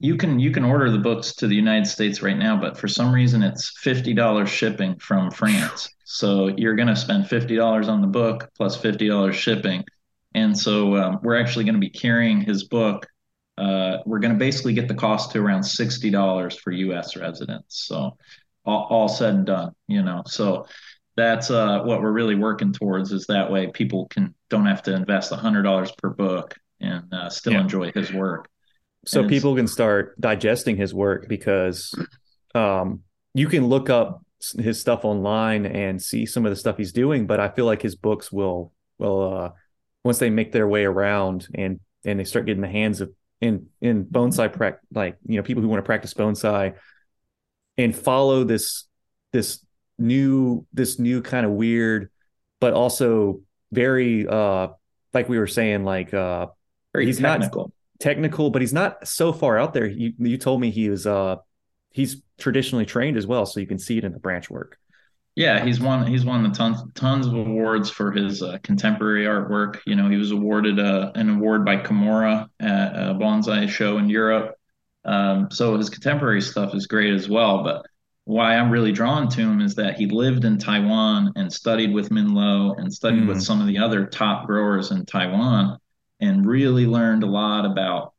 you can you can order the books to the United States right now, but for some reason, it's fifty dollars shipping from France. So you're going to spend fifty dollars on the book plus fifty dollars shipping. And so um, we're actually going to be carrying his book. Uh, we're going to basically get the cost to around sixty dollars for U S residents. So all, all said and done, you know, so that's uh, what we're really working towards, is that way people can don't have to invest one hundred dollars per book and uh, still yeah. enjoy his work. So and people can start digesting his work, because um, you can look up his stuff online and see some of the stuff he's doing, but I feel like his books will will uh once they make their way around and and they start getting the hands of in in bonsai prac like you know people who want to practice bonsai and follow this this new this new kind of weird but also very uh like we were saying like uh very he's technical. not technical but he's not so far out there. You you told me he was uh he's traditionally trained as well, so you can see it in the branch work. Yeah, he's won he's won the tons tons of awards for his uh, contemporary artwork. You know, he was awarded uh, an award by Kimura at a bonsai show in Europe. Um, so his contemporary stuff is great as well. But why I'm really drawn to him is that he lived in Taiwan and studied with Min Lo and studied mm. with some of the other top growers in Taiwan, and really learned a lot about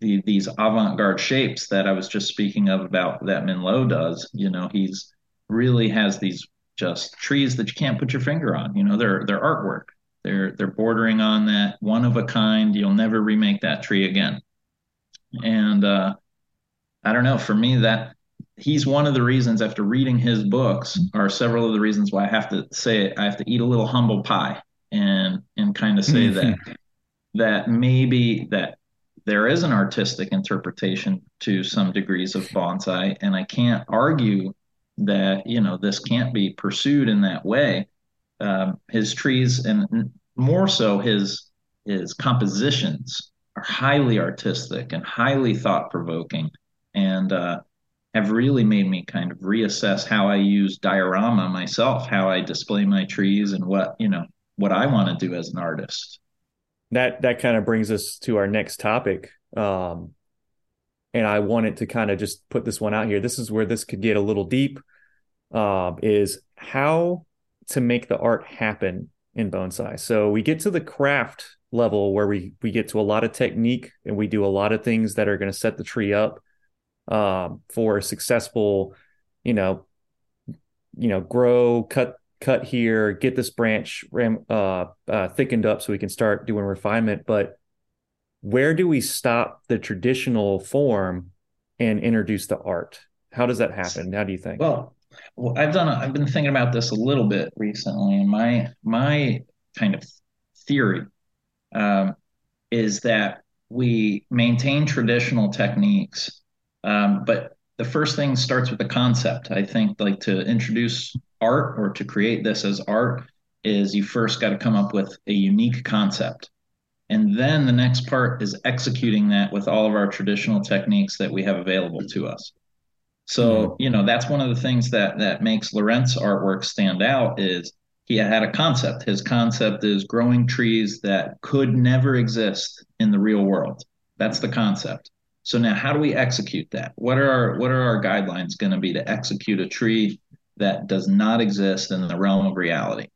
the, these avant-garde shapes that I was just speaking of about that Min Lo does. You know, he's really has these just trees that you can't put your finger on. You know, they're they're artwork. They're they're bordering on that one of a kind. You'll never remake that tree again. And uh, I don't know. For me, that he's one of the reasons. After reading his books, are several of the reasons why I have to say it, I have to eat a little humble pie and and kind of say that that maybe that there is an artistic interpretation to some degrees of bonsai, and I can't argue that, you know, this can't be pursued in that way. Um, his trees, and more so his his compositions, are highly artistic and highly thought-provoking, and uh, have really made me kind of reassess how I use diorama myself, how I display my trees, and what, you know, what I want to do as an artist. That that kind of brings us to our next topic. Um... And I wanted to kind of just put this one out here. This is where this could get a little deep, uh, is how to make the art happen in bonsai. So we get to the craft level where we, we get to a lot of technique, and we do a lot of things that are going to set the tree up um, for a successful, you know, you know, grow, cut, cut here, get this branch ram, uh, uh, thickened up so we can start doing refinement. But where do we stop the traditional form and introduce the art? How does that happen? How do you think? Well, well I've done. A, I've been thinking about this a little bit recently, and my my kind of theory um, is that we maintain traditional techniques, um, but the first thing starts with the concept. I think, like, to introduce art or to create this as art, is you first got to come up with a unique concept. And then the next part is executing that with all of our traditional techniques that we have available to us. So, you know, that's one of the things that that makes Laurent's artwork stand out, is he had a concept. His concept is growing trees that could never exist in the real world. That's the concept. So now how do we execute that? What are our, what are our guidelines going to be to execute a tree that does not exist in the realm of reality?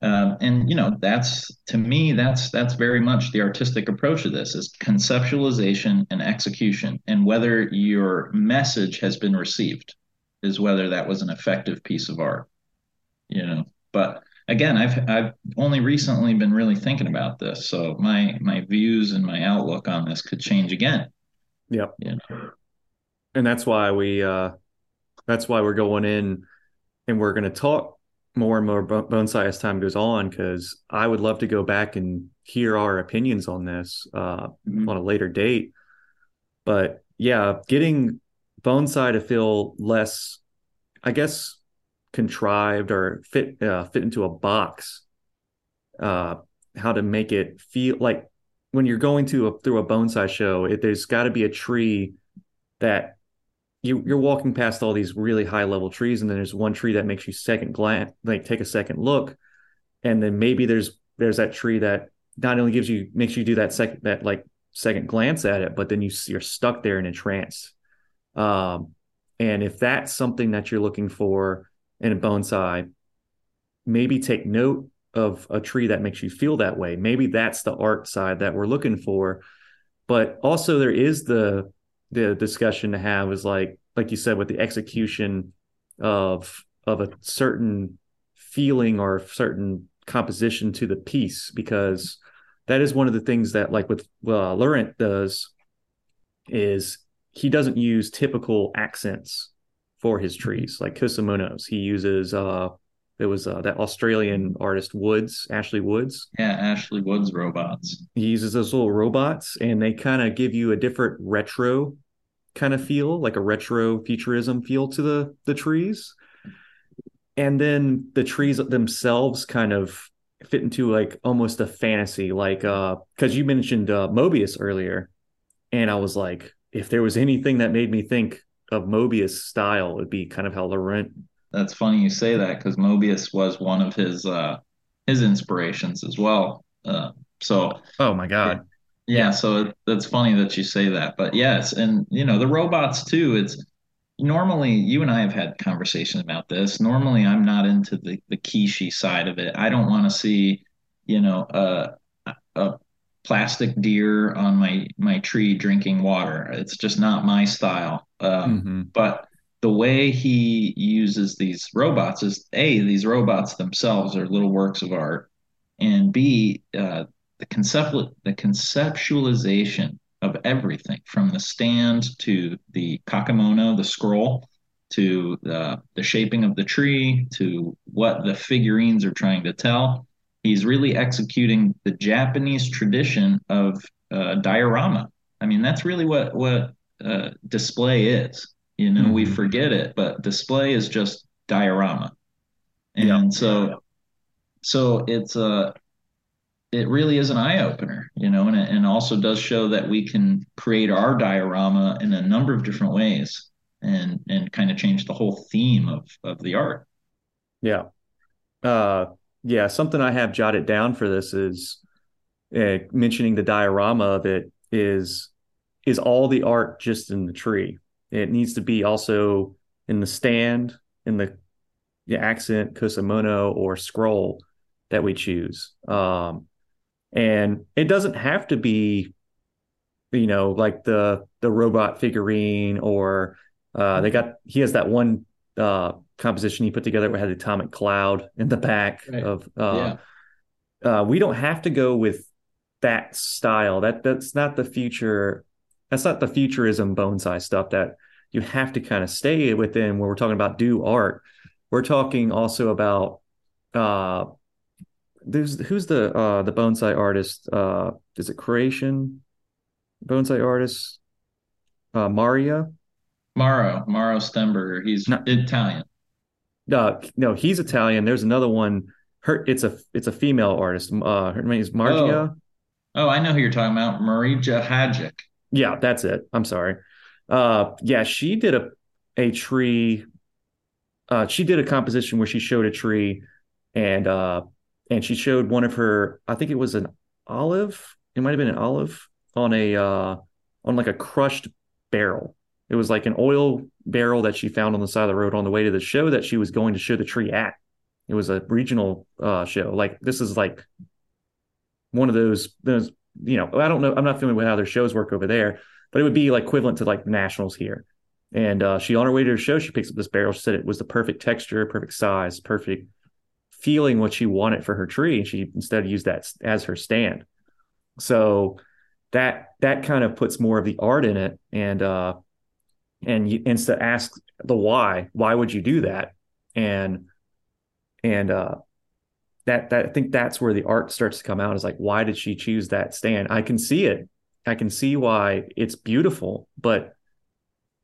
Um, and, you know, that's, to me, that's that's very much the artistic approach of this, is conceptualization and execution, and whether your message has been received is whether that was an effective piece of art, you know. But again, I've I've only recently been really thinking about this, so my my views and my outlook on this could change again. Yep. You know? And that's why we uh, that's why we're going in, and we're going to talk more and more bonsai as time goes on, because I would love to go back and hear our opinions on this uh, mm-hmm. on a later date. But yeah, getting bonsai to feel less, I guess, contrived or fit uh, fit into a box. Uh, how to make it feel like when you're going to a, through a bonsai show, it, there's got to be a tree that You, you're walking past all these really high level trees, and then there's one tree that makes you second glance, like take a second look, and then maybe there's there's that tree that not only gives you makes you do that second that like second glance at it, but then you you're stuck there in a trance. Um, and if that's something that you're looking for in a bonsai, maybe take note of a tree that makes you feel that way. Maybe that's the art side that we're looking for. But also there is the the discussion to have is like, like you said, with the execution of, of a certain feeling or certain composition to the piece, because that is one of the things that, like with uh, Laurent does, is he doesn't use typical accents for his trees, like Kusumonos. He uses, uh, it was uh, that Australian artist Woods, Ashley Woods. Yeah, Ashley Woods robots. He uses those little robots, and they kind of give you a different retro kind of feel, like a retro futurism feel to the, the trees. And then the trees themselves kind of fit into like almost a fantasy, like uh, because you mentioned uh, Mobius earlier, and I was like, if there was anything that made me think of Mobius style, it'd be kind of how Laurent That's funny you say that, because Mobius was one of his uh, his inspirations as well. Uh, so, oh my God, yeah. yeah so it, it's funny that you say that, but yes, and you know the robots too. It's normally you and I have had conversations about this. Normally, I'm not into the the Kishi side of it. I don't want to see you know a a plastic deer on my my tree drinking water. It's just not my style. Um, mm-hmm. But the way he uses these robots is, A, these robots themselves are little works of art, and B, uh, the conceptu- the conceptualization of everything, from the stand to the kakemono, the scroll, to uh, the shaping of the tree, to what the figurines are trying to tell. He's really executing the Japanese tradition of uh, diorama. I mean, that's really what, what uh, display is. You know, mm-hmm. we forget it, but display is just diorama. And yeah. so, yeah. so it's a, it really is an eye opener, you know, and it, and also does show that we can create our diorama in a number of different ways and, and kind of change the whole theme of, of the art. Yeah. Uh, yeah. Something I have jotted down for this is uh, mentioning the diorama of it is, is all the art just in the tree? It needs to be also in the stand, in the, the accent, kosomono, or scroll that we choose. Um, and it doesn't have to be, you know, like the the robot figurine or uh, they got, he has that one uh, composition he put together that had the atomic cloud in the back right. of, uh, yeah. uh, we don't have to go with that style. That that's not the future. That's not the futurism bonsai stuff that you have to kind of stay within when we're talking about do art. We're talking also about uh, there's who's the uh, the bonsai artist? Uh, is it Croatian bonsai artist? Uh, Marija? Mauro. Mauro Stemberger. He's not, Italian. No, no, he's Italian. There's another one. Her, it's a it's a female artist. Uh, her name is Marija. Oh. oh, I know who you're talking about. Marija Hadžić. Yeah, that's it. I'm sorry. Uh, yeah, she did a a tree. Uh, she did a composition where she showed a tree, and uh, and she showed one of her. I think it was an olive. It might have been an olive on a uh, on like a crushed barrel. It was like an oil barrel that she found on the side of the road on the way to the show that she was going to show the tree at. It was a regional uh, show. Like this is like one of those those. You know, I don't know. I'm not familiar with how their shows work over there, but it would be like equivalent to like nationals here. And uh, she, on her way to her show, she picks up this barrel. She said it was the perfect texture, perfect size, perfect feeling what she wanted for her tree. And she instead used that as her stand. So that that kind of puts more of the art in it. And uh, and you instead ask the why. Why would you do that? And and uh That that I think that's where the art starts to come out, is like, why did she choose that stand? I can see it. I can see why it's beautiful, but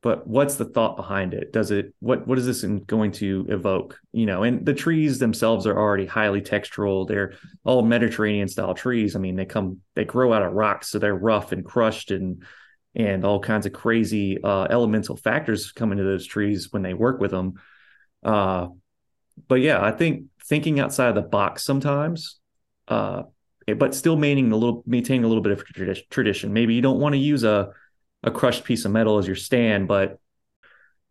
but what's the thought behind it? Does it what what is this going to evoke? You know, and the trees themselves are already highly textural. They're all Mediterranean style trees. I mean, they come they grow out of rocks, so they're rough and crushed, and and all kinds of crazy uh, elemental factors come into those trees when they work with them. Uh, but yeah, I think. Thinking outside of the box sometimes, uh, but still maintaining a little, maintaining a little bit of tradi- tradition. Maybe you don't want to use a, a crushed piece of metal as your stand, but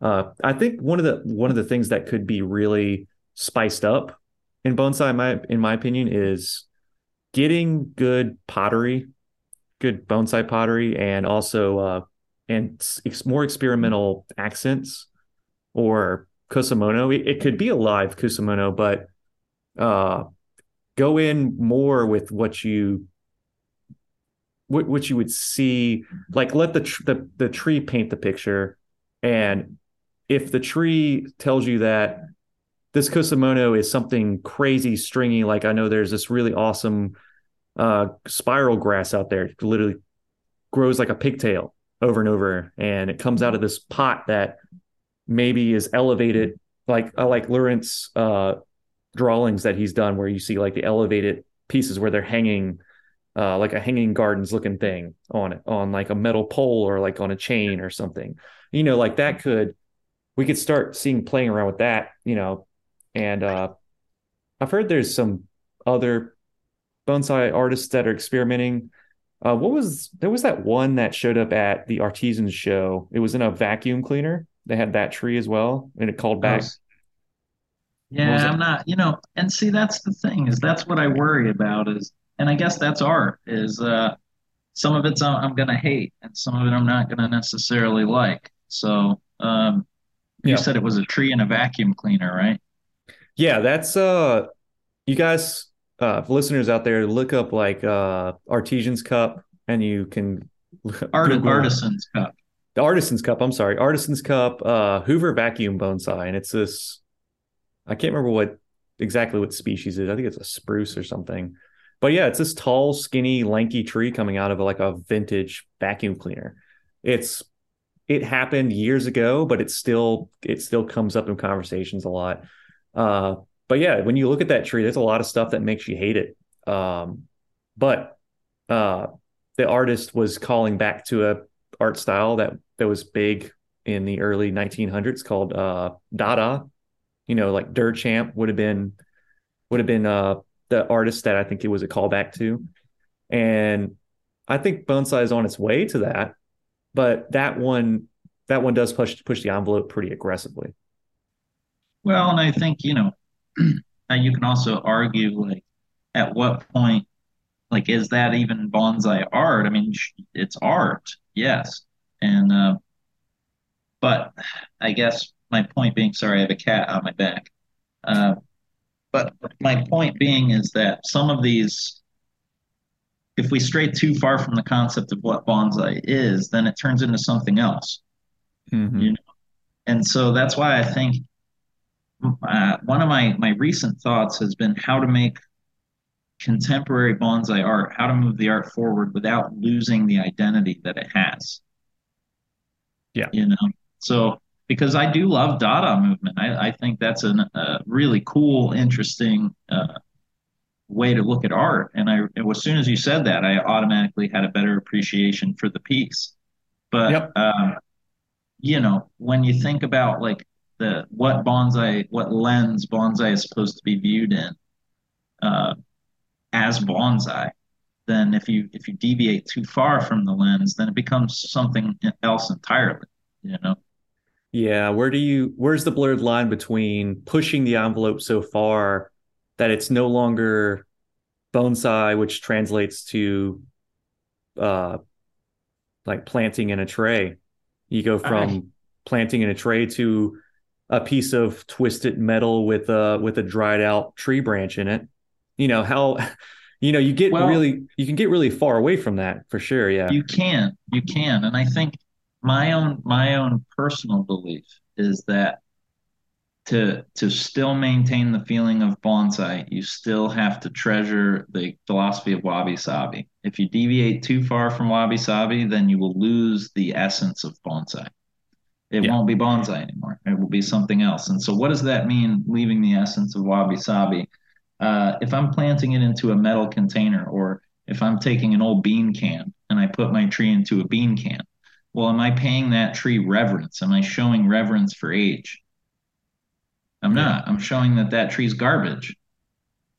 uh, I think one of the one of the things that could be really spiced up in bonsai, in my in my opinion, is getting good pottery, good bonsai pottery, and also uh, and ex- more experimental accents or kusamono. It, it could be a live kusamono, but uh go in more with what you what, what you would see, like let the, tr- the the tree paint the picture, and if the tree tells you that this kusamono is something crazy stringy, like I know there's this really awesome uh spiral grass out there, it literally grows like a pigtail over and over, and it comes out of this pot that maybe is elevated, like I like Laurent's uh drawings that he's done, where you see like the elevated pieces where they're hanging uh like a hanging gardens looking thing on it, on like a metal pole or like on a chain or something, you know, like that could we could start seeing playing around with that, you know. And uh, I've heard there's some other bonsai artists that are experimenting. Uh, what was there was that one that showed up at the Artisan's show? It was in a vacuum cleaner. They had that tree as well, and it called back. Yeah, I'm not, you know, and see, that's the thing is that's what I worry about is, and I guess that's art is uh, some of it's I'm going to hate and some of it I'm not going to necessarily like. So um, you yeah. said it was a tree and a vacuum cleaner, right? Yeah, that's uh, you guys, uh, listeners out there, look up like uh, Artisan's Cup and you can. Art Google Artisan's it. Cup. The Artisan's Cup, I'm sorry, Artisan's Cup, uh, Hoover Vacuum Bonsai, and it's this, I can't remember what exactly what species it is. I think it's a spruce or something. But yeah, it's this tall, skinny, lanky tree coming out of like a vintage vacuum cleaner. It's it happened years ago, but it still it still comes up in conversations a lot. Uh, but yeah, when you look at that tree, there's a lot of stuff that makes you hate it. Um, but uh, the artist was calling back to a art style that that was big in the early nineteen hundreds called uh Dada, you know, like Dirt Champ would have been would have been uh the artist that I think it was a callback to. And I think bonsai is on its way to that, but that one that one does push push the envelope pretty aggressively. Well, and I think, you know, you can also argue like at what point, like, is that even bonsai art? I mean, it's art, yes. And, uh, but I guess my point being, sorry, I have a cat on my back. Uh, but my point being is that some of these, if we stray too far from the concept of what bonsai is, then it turns into something else. Mm-hmm. You know? And so that's why I think uh, one of my, my recent thoughts has been how to make contemporary bonsai art, how to move the art forward without losing the identity that it has. Yeah. You know, so because I do love Dada movement. I, I think that's an, a really cool, interesting uh, way to look at art. And I, as soon as you said that, I automatically had a better appreciation for the piece. But, yep. um, you know, when you think about like the, what bonsai, what lens bonsai is supposed to be viewed in, uh, as bonsai, then if you if you deviate too far from the lens, then it becomes something else entirely, you know? Yeah, where do you where's the blurred line between pushing the envelope so far that it's no longer bonsai, which translates to uh like planting in a tray? You go from I... planting in a tray to a piece of twisted metal with a with a dried out tree branch in it. You know, how, you know, you get well, really, you can get really far away from that for sure. Yeah, you can, you can. And I think my own, my own personal belief is that to, to still maintain the feeling of bonsai, you still have to treasure the philosophy of wabi-sabi. If you deviate too far from wabi-sabi, then you will lose the essence of bonsai. It yeah. won't be bonsai anymore. It will be something else. And so what does that mean? Leaving the essence of wabi-sabi? Uh, if I'm planting it into a metal container, or if I'm taking an old bean can and I put my tree into a bean can, well, am I paying that tree reverence? Am I showing reverence for age? I'm not. I'm showing that that tree's garbage,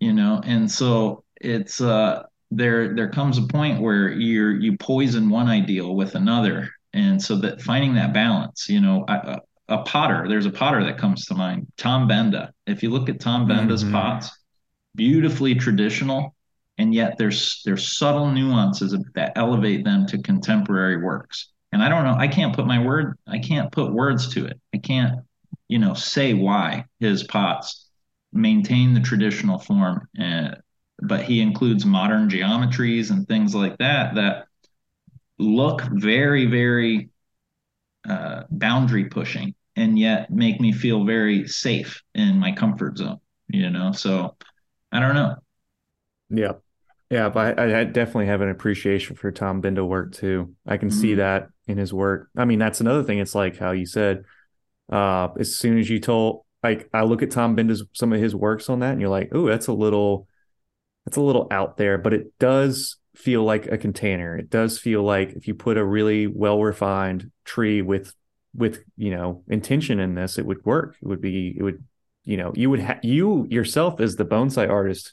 you know? And so it's, uh, there, there comes a point where you're, you poison one ideal with another. And so that finding that balance, you know, I, a, a potter, there's a potter that comes to mind, Tom Benda. If you look at Tom Benda's mm-hmm. pots, beautifully traditional, and yet there's there's subtle nuances that elevate them to contemporary works. And I don't know, I can't put my word, I can't put words to it. I can't, you know, say why his pots maintain the traditional form, and, but he includes modern geometries and things like that that look very, very uh, boundary pushing, and yet make me feel very safe in my comfort zone. You know, so. I don't know. Yeah. Yeah. But I, I definitely have an appreciation for Tom Benda work too. I can mm-hmm. see that in his work. I mean, that's another thing. It's like how you said, uh, as soon as you told, like, I look at Tom Benda's, some of his works on that, and you're like, oh, that's a little, that's a little out there, but it does feel like a container. It does feel like if you put a really well-refined tree with with, you know, intention in this, it would work. It would be, it would, you know, you would, ha- you yourself as the bonsai artist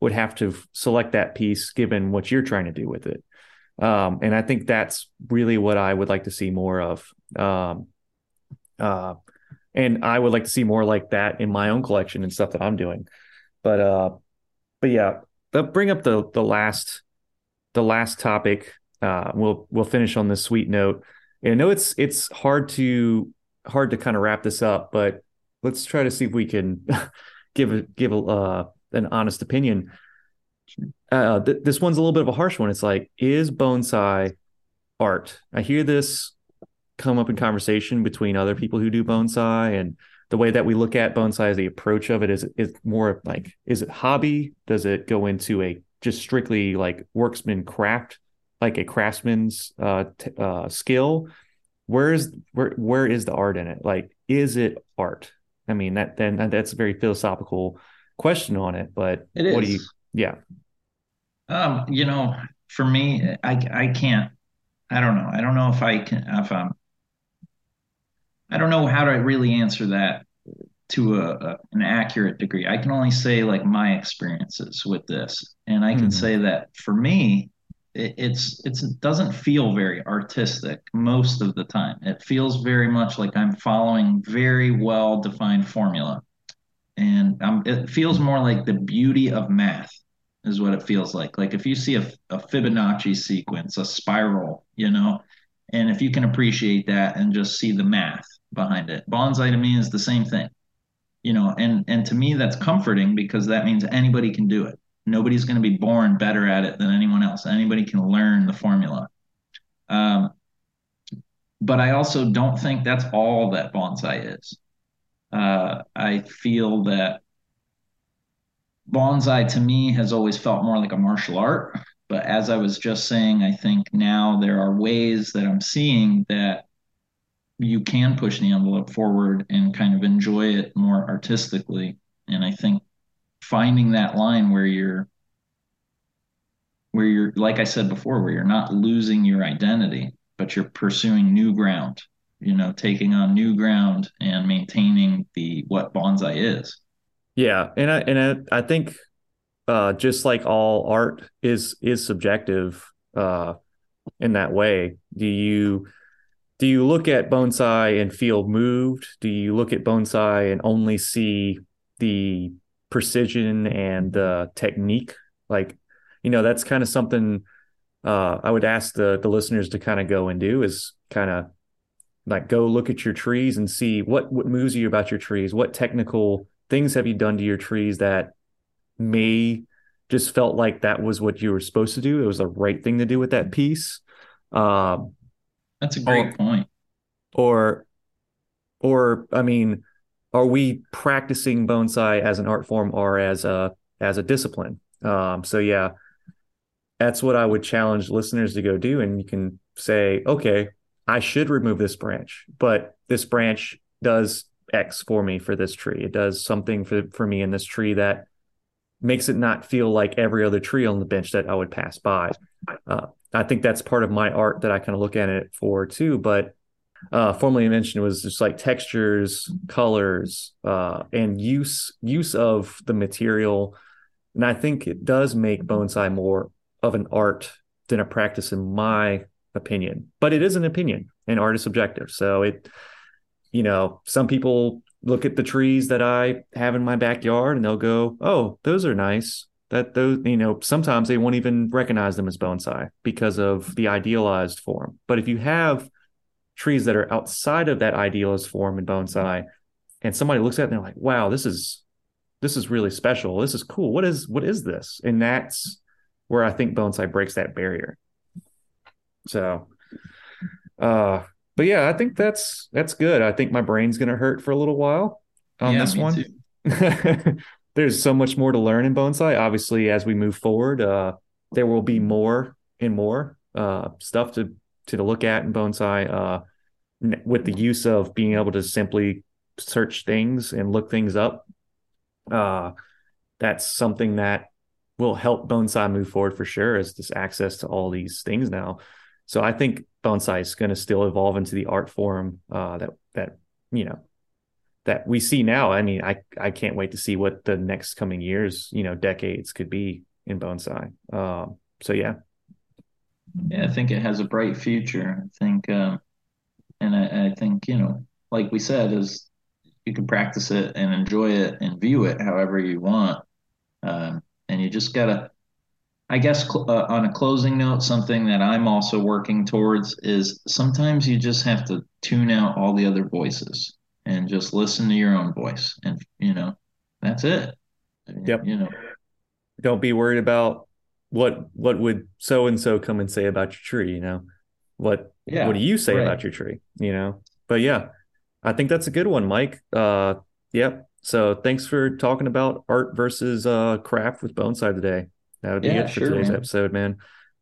would have to f- select that piece given what you're trying to do with it. Um, and I think that's really what I would like to see more of. Um, uh, and I would like to see more like that in my own collection and stuff that I'm doing. But, uh, but yeah, bring up the, the last, the last topic. Uh, we'll, we'll finish on this sweet note. And I know it's, it's hard to, hard to kind of wrap this up, but let's try to see if we can give a, give a, uh, an honest opinion. Uh, th- this one's a little bit of a harsh one. It's like, is bonsai art? I hear this come up in conversation between other people who do bonsai, and the way that we look at bonsai is the approach of it is, is more like, is it hobby? Does it go into a just strictly like worksman craft, like a craftsman's uh, t- uh, skill? Where is, where, where is the art in it? Like, is it art? I mean, that, then that's a very philosophical question on it, but it is. What do you, yeah. Um, you know, for me, I, I can't, I don't know. I don't know if I can, if I'm, I don't know how to really answer that to a, a an accurate degree. I can only say like my experiences with this, and I can mm-hmm. say that for me, it, it's, it's, it doesn't feel very artistic most of the time. It feels very much like I'm following very well-defined formula, and um, it feels more like the beauty of math is what it feels like. Like if you see a, a Fibonacci sequence, a spiral, you know, and if you can appreciate that and just see the math behind it, bonsai to me is the same thing, you know, and, and to me that's comforting because that means anybody can do it. Nobody's going to be born better at it than anyone else. Anybody can learn the formula. Um, but I also don't think that's all that bonsai is. Uh, I feel that bonsai to me has always felt more like a martial art. But as I was just saying, I think now there are ways that I'm seeing that you can push the envelope forward and kind of enjoy it more artistically. And I think finding that line where you're, where you're, like I said before, where you're not losing your identity, but you're pursuing new ground, you know, taking on new ground and maintaining the, what bonsai is. Yeah. And I, and I, I think, Uh, just like all art is is subjective uh, in that way. Do you do you look at bonsai and feel moved? Do you look at bonsai and only see the precision and the technique? Like, you know, that's kind of something uh, I would ask the the listeners to kind of go and do is kind of like go look at your trees and see what what moves you about your trees. What technical things have you done to your trees that may just felt like that was what you were supposed to do. It was the right thing to do with that piece. Um, That's a great or, point. Or, or, I mean, are we practicing bonsai as an art form or as a, as a discipline? Um, so yeah, that's what I would challenge listeners to go do. And you can say, okay, I should remove this branch, but this branch does X for me for this tree. It does something for, for me in this tree that makes it not feel like every other tree on the bench that I would pass by. Uh, I think that's part of my art that I kind of look at it for too, but uh, formerly mentioned was just like textures, colors, uh, and use use of the material. And I think it does make bonsai more of an art than a practice in my opinion, but it is an opinion and art is subjective. So it, you know, some people look at the trees that I have in my backyard and they'll go, oh, those are nice. That those, you know, sometimes they won't even recognize them as bonsai because of the idealized form. But if you have trees that are outside of that idealized form in bonsai and somebody looks at it and they're like, wow, this is, this is really special. This is cool. What is, what is this? And that's where I think bonsai breaks that barrier. So, uh, But yeah, I think that's that's good. I think my brain's gonna hurt for a little while on yeah, this one. There's so much more to learn in bonsai. Obviously, as we move forward, uh, there will be more and more uh, stuff to to look at in bonsai. Uh, with the use of being able to simply search things and look things up, uh, that's something that will help bonsai move forward for sure. Is this access to all these things now? So I think bonsai is going to still evolve into the art form uh, that that you know that we see now. I mean, I I can't wait to see what the next coming years, you know, decades could be in bonsai. Uh, so yeah, yeah, I think it has a bright future. I think, uh, and I, I think you know, like we said, is you can practice it and enjoy it and view it however you want, um, and you just gotta. I guess uh, on a closing note, something that I'm also working towards is sometimes you just have to tune out all the other voices and just listen to your own voice. And, you know, that's it. Yep. You know, don't be worried about what, what would so-and-so come and say about your tree, you know, what, yeah, what do you say right. about your tree, you know, but yeah, I think that's a good one, Mike. Uh, yep. So thanks for talking about art versus uh, craft with Bonsai today. That would be yeah, it for sure, today's man. episode, man.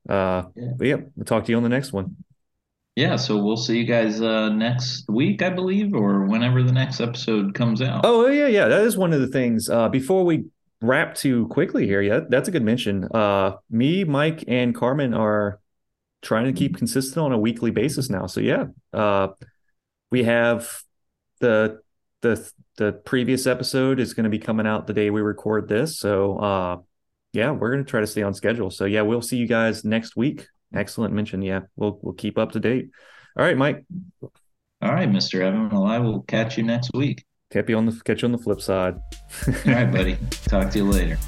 Uh, yeah. But yeah, we'll talk to you on the next one. Yeah, so we'll see you guys uh, next week, I believe, or whenever the next episode comes out. Oh, yeah, yeah. That is one of the things. Uh, before we wrap too quickly here, yeah, that's a good mention. Uh, me, Mike, and Carmen are trying to keep consistent on a weekly basis now. So, yeah, uh, we have the the the previous episode is going to be coming out the day we record this. So, uh yeah, we're going to try to stay on schedule. So, yeah, we'll see you guys next week. Excellent mention. Yeah, we'll we'll keep up to date. All right, Mike. All right, Mister Evan. Well, I will catch you next week. Catch you on the, catch you on the flip side. All right, buddy. Talk to you later.